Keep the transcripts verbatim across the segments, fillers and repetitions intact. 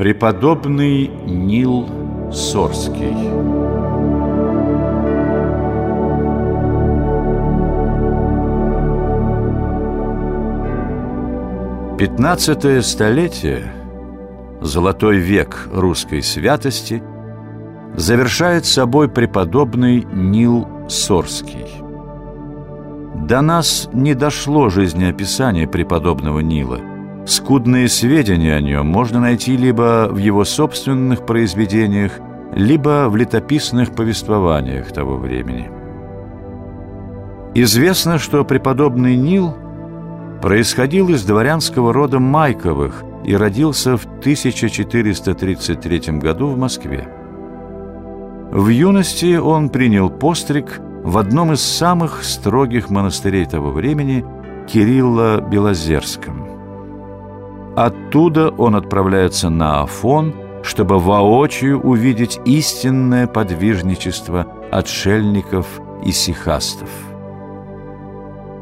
Преподобный Нил Сорский. Пятнадцатое столетие, золотой век русской святости, завершает собой преподобный Нил Сорский. До нас не дошло жизнеописание преподобного Нила. Скудные сведения о нем можно найти либо в его собственных произведениях, либо в летописных повествованиях того времени. Известно, что преподобный Нил происходил из дворянского рода Майковых и родился в тысяча четыреста тридцать третьем году в Москве. В юности он принял постриг в одном из самых строгих монастырей того времени – Кирилло-Белозерском. Оттуда он отправляется на Афон, чтобы воочию увидеть истинное подвижничество отшельников и сихастов.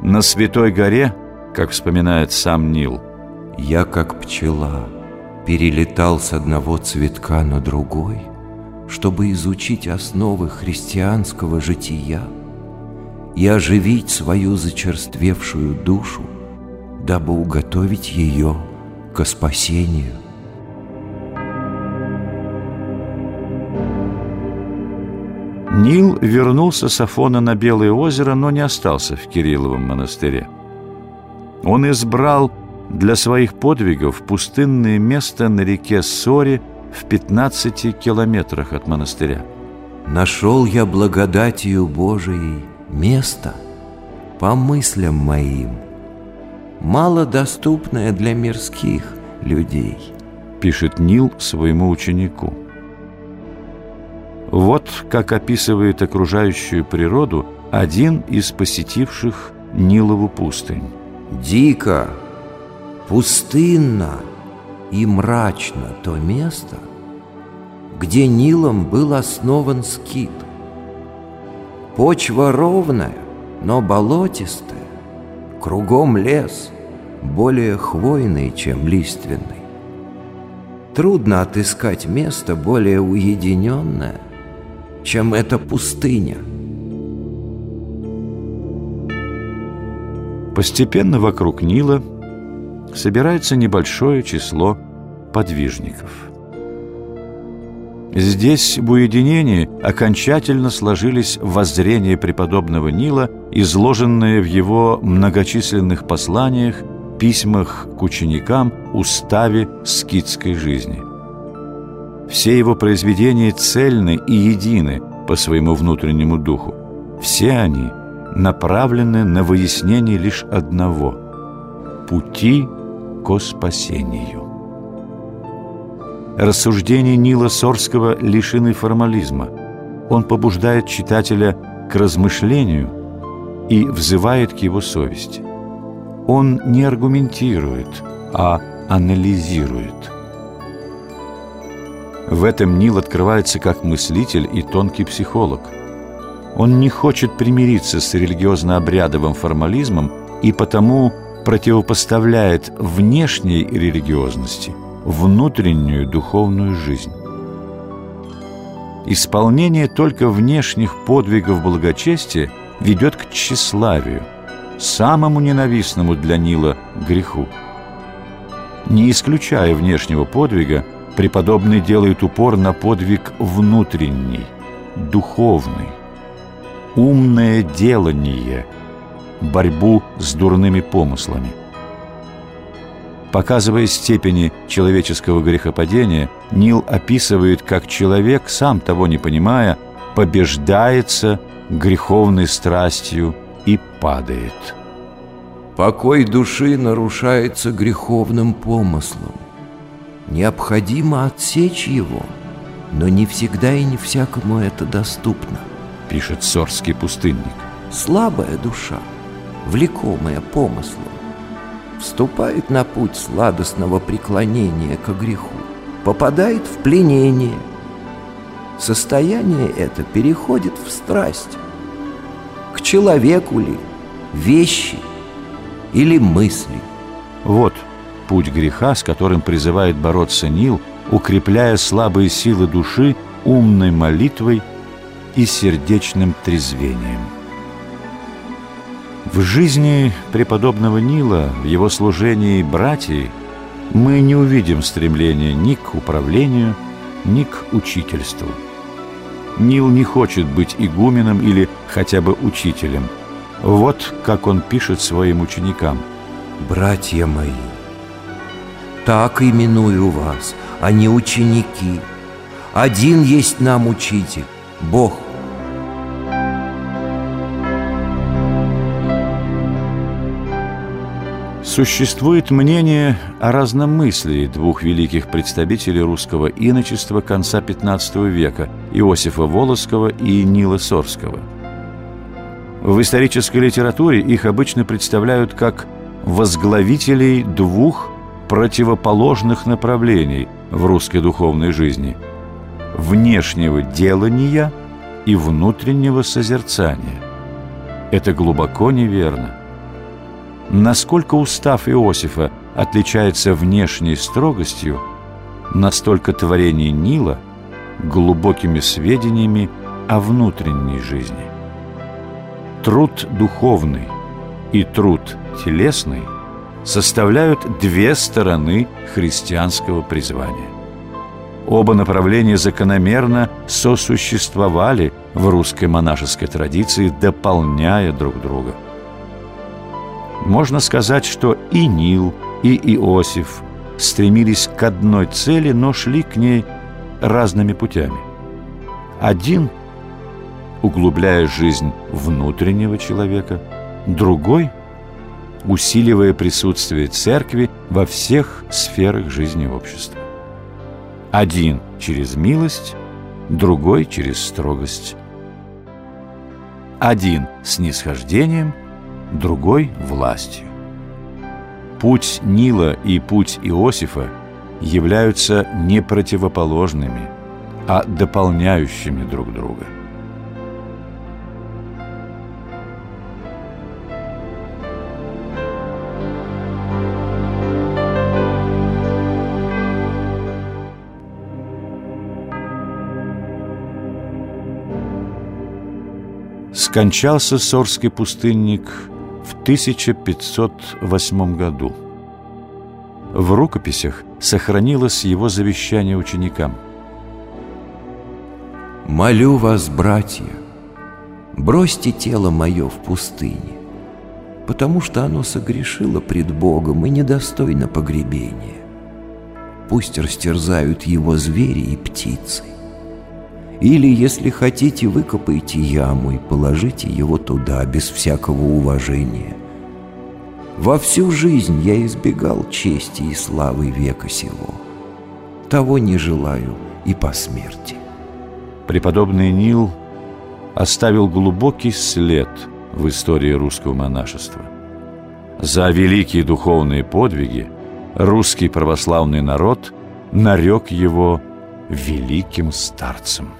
На Святой горе, как вспоминает сам Нил, «Я, как пчела, перелетал с одного цветка на другой, чтобы изучить основы христианского жития и оживить свою зачерствевшую душу, дабы уготовить ее ко спасению». Нил вернулся с Афона на Белое озеро, но не остался в Кирилловом монастыре. Он избрал для своих подвигов пустынное место на реке Сори, в пятнадцати километрах от монастыря. «Нашел я благодатью Божией место, по мыслям моим, малодоступное для мирских людей», пишет Нил своему ученику. Вот как описывает окружающую природу один из посетивших Нилову пустынь. «Дико, пустынно и мрачно то место, где Нилом был основан скит. Почва ровная, но болотистая, кругом лес, более хвойный, чем лиственный. Трудно отыскать место более уединенное, чем эта пустыня». Постепенно вокруг Нила собирается небольшое число подвижников. Здесь, в уединении, окончательно сложились воззрения преподобного Нила, изложенные в его многочисленных посланиях, письмах к ученикам, уставе скитской жизни. Все его произведения цельны и едины по своему внутреннему духу. Все они направлены на выяснение лишь одного – пути ко спасению. Рассуждения Нила Сорского лишены формализма. Он побуждает читателя к размышлению и взывает к его совести. Он не аргументирует, а анализирует. В этом Нил открывается как мыслитель и тонкий психолог. Он не хочет примириться с религиозно-обрядовым формализмом и потому противопоставляет внешней религиозности внутреннюю духовную жизнь. Исполнение только внешних подвигов благочестия ведет к тщеславию, самому ненавистному для Нила греху. Не исключая внешнего подвига, преподобный делает упор на подвиг внутренний, духовный, умное делание, борьбу с дурными помыслами. Показывая степени человеческого грехопадения, Нил описывает, как человек, сам того не понимая, побеждается греховной страстью и падает. «Покой души нарушается греховным помыслом. Необходимо отсечь его, но не всегда и не всякому это доступно», пишет сорский пустынник. «Слабая душа, влекомая помыслом, вступает на путь сладостного преклонения ко греху, попадает в пленение. Состояние это переходит в страсть. К человеку ли, вещи или мысли?» Вот путь греха, с которым призывает бороться Нил, укрепляя слабые силы души умной молитвой и сердечным трезвением. В жизни преподобного Нила, в его служении братии, мы не увидим стремления ни к управлению, ни к учительству. Нил не хочет быть игуменом или хотя бы учителем. Вот как он пишет своим ученикам: «Братья мои, так именую вас, а не ученики. Один есть нам учитель, Бог». Существует мнение о разномыслии двух великих представителей русского иночества конца пятнадцатого века – Иосифа Волоцкого и Нила Сорского. В исторической литературе их обычно представляют как возглавителей двух противоположных направлений в русской духовной жизни – внешнего делания и внутреннего созерцания. Это глубоко неверно. Насколько устав Иосифа отличается внешней строгостью, настолько творение Нила глубокими сведениями о внутренней жизни. Труд духовный и труд телесный составляют две стороны христианского призвания. Оба направления закономерно сосуществовали в русской монашеской традиции, дополняя друг друга. Можно сказать, что и Нил, и Иосиф стремились к одной цели, но шли к ней разными путями. Один, углубляя жизнь внутреннего человека, другой, усиливая присутствие церкви во всех сферах жизни общества. Один через милость, другой через строгость. Один снисхождением, другой – властью. Путь Нила и путь Иосифа являются не противоположными, а дополняющими друг друга. Скончался сорский пустынник в тысяча пятьсот восьмом году. В рукописях сохранилось его завещание ученикам. «Молю вас, братья, бросьте тело мое в пустыне, потому что оно согрешило пред Богом и недостойно погребения. Пусть растерзают его звери и птицы. Или, если хотите, выкопайте яму и положите его туда, без всякого уважения. Во всю жизнь я избегал чести и славы века сего. Того не желаю и по смерти». Преподобный Нил оставил глубокий след в истории русского монашества. За великие духовные подвиги русский православный народ нарек его великим старцем.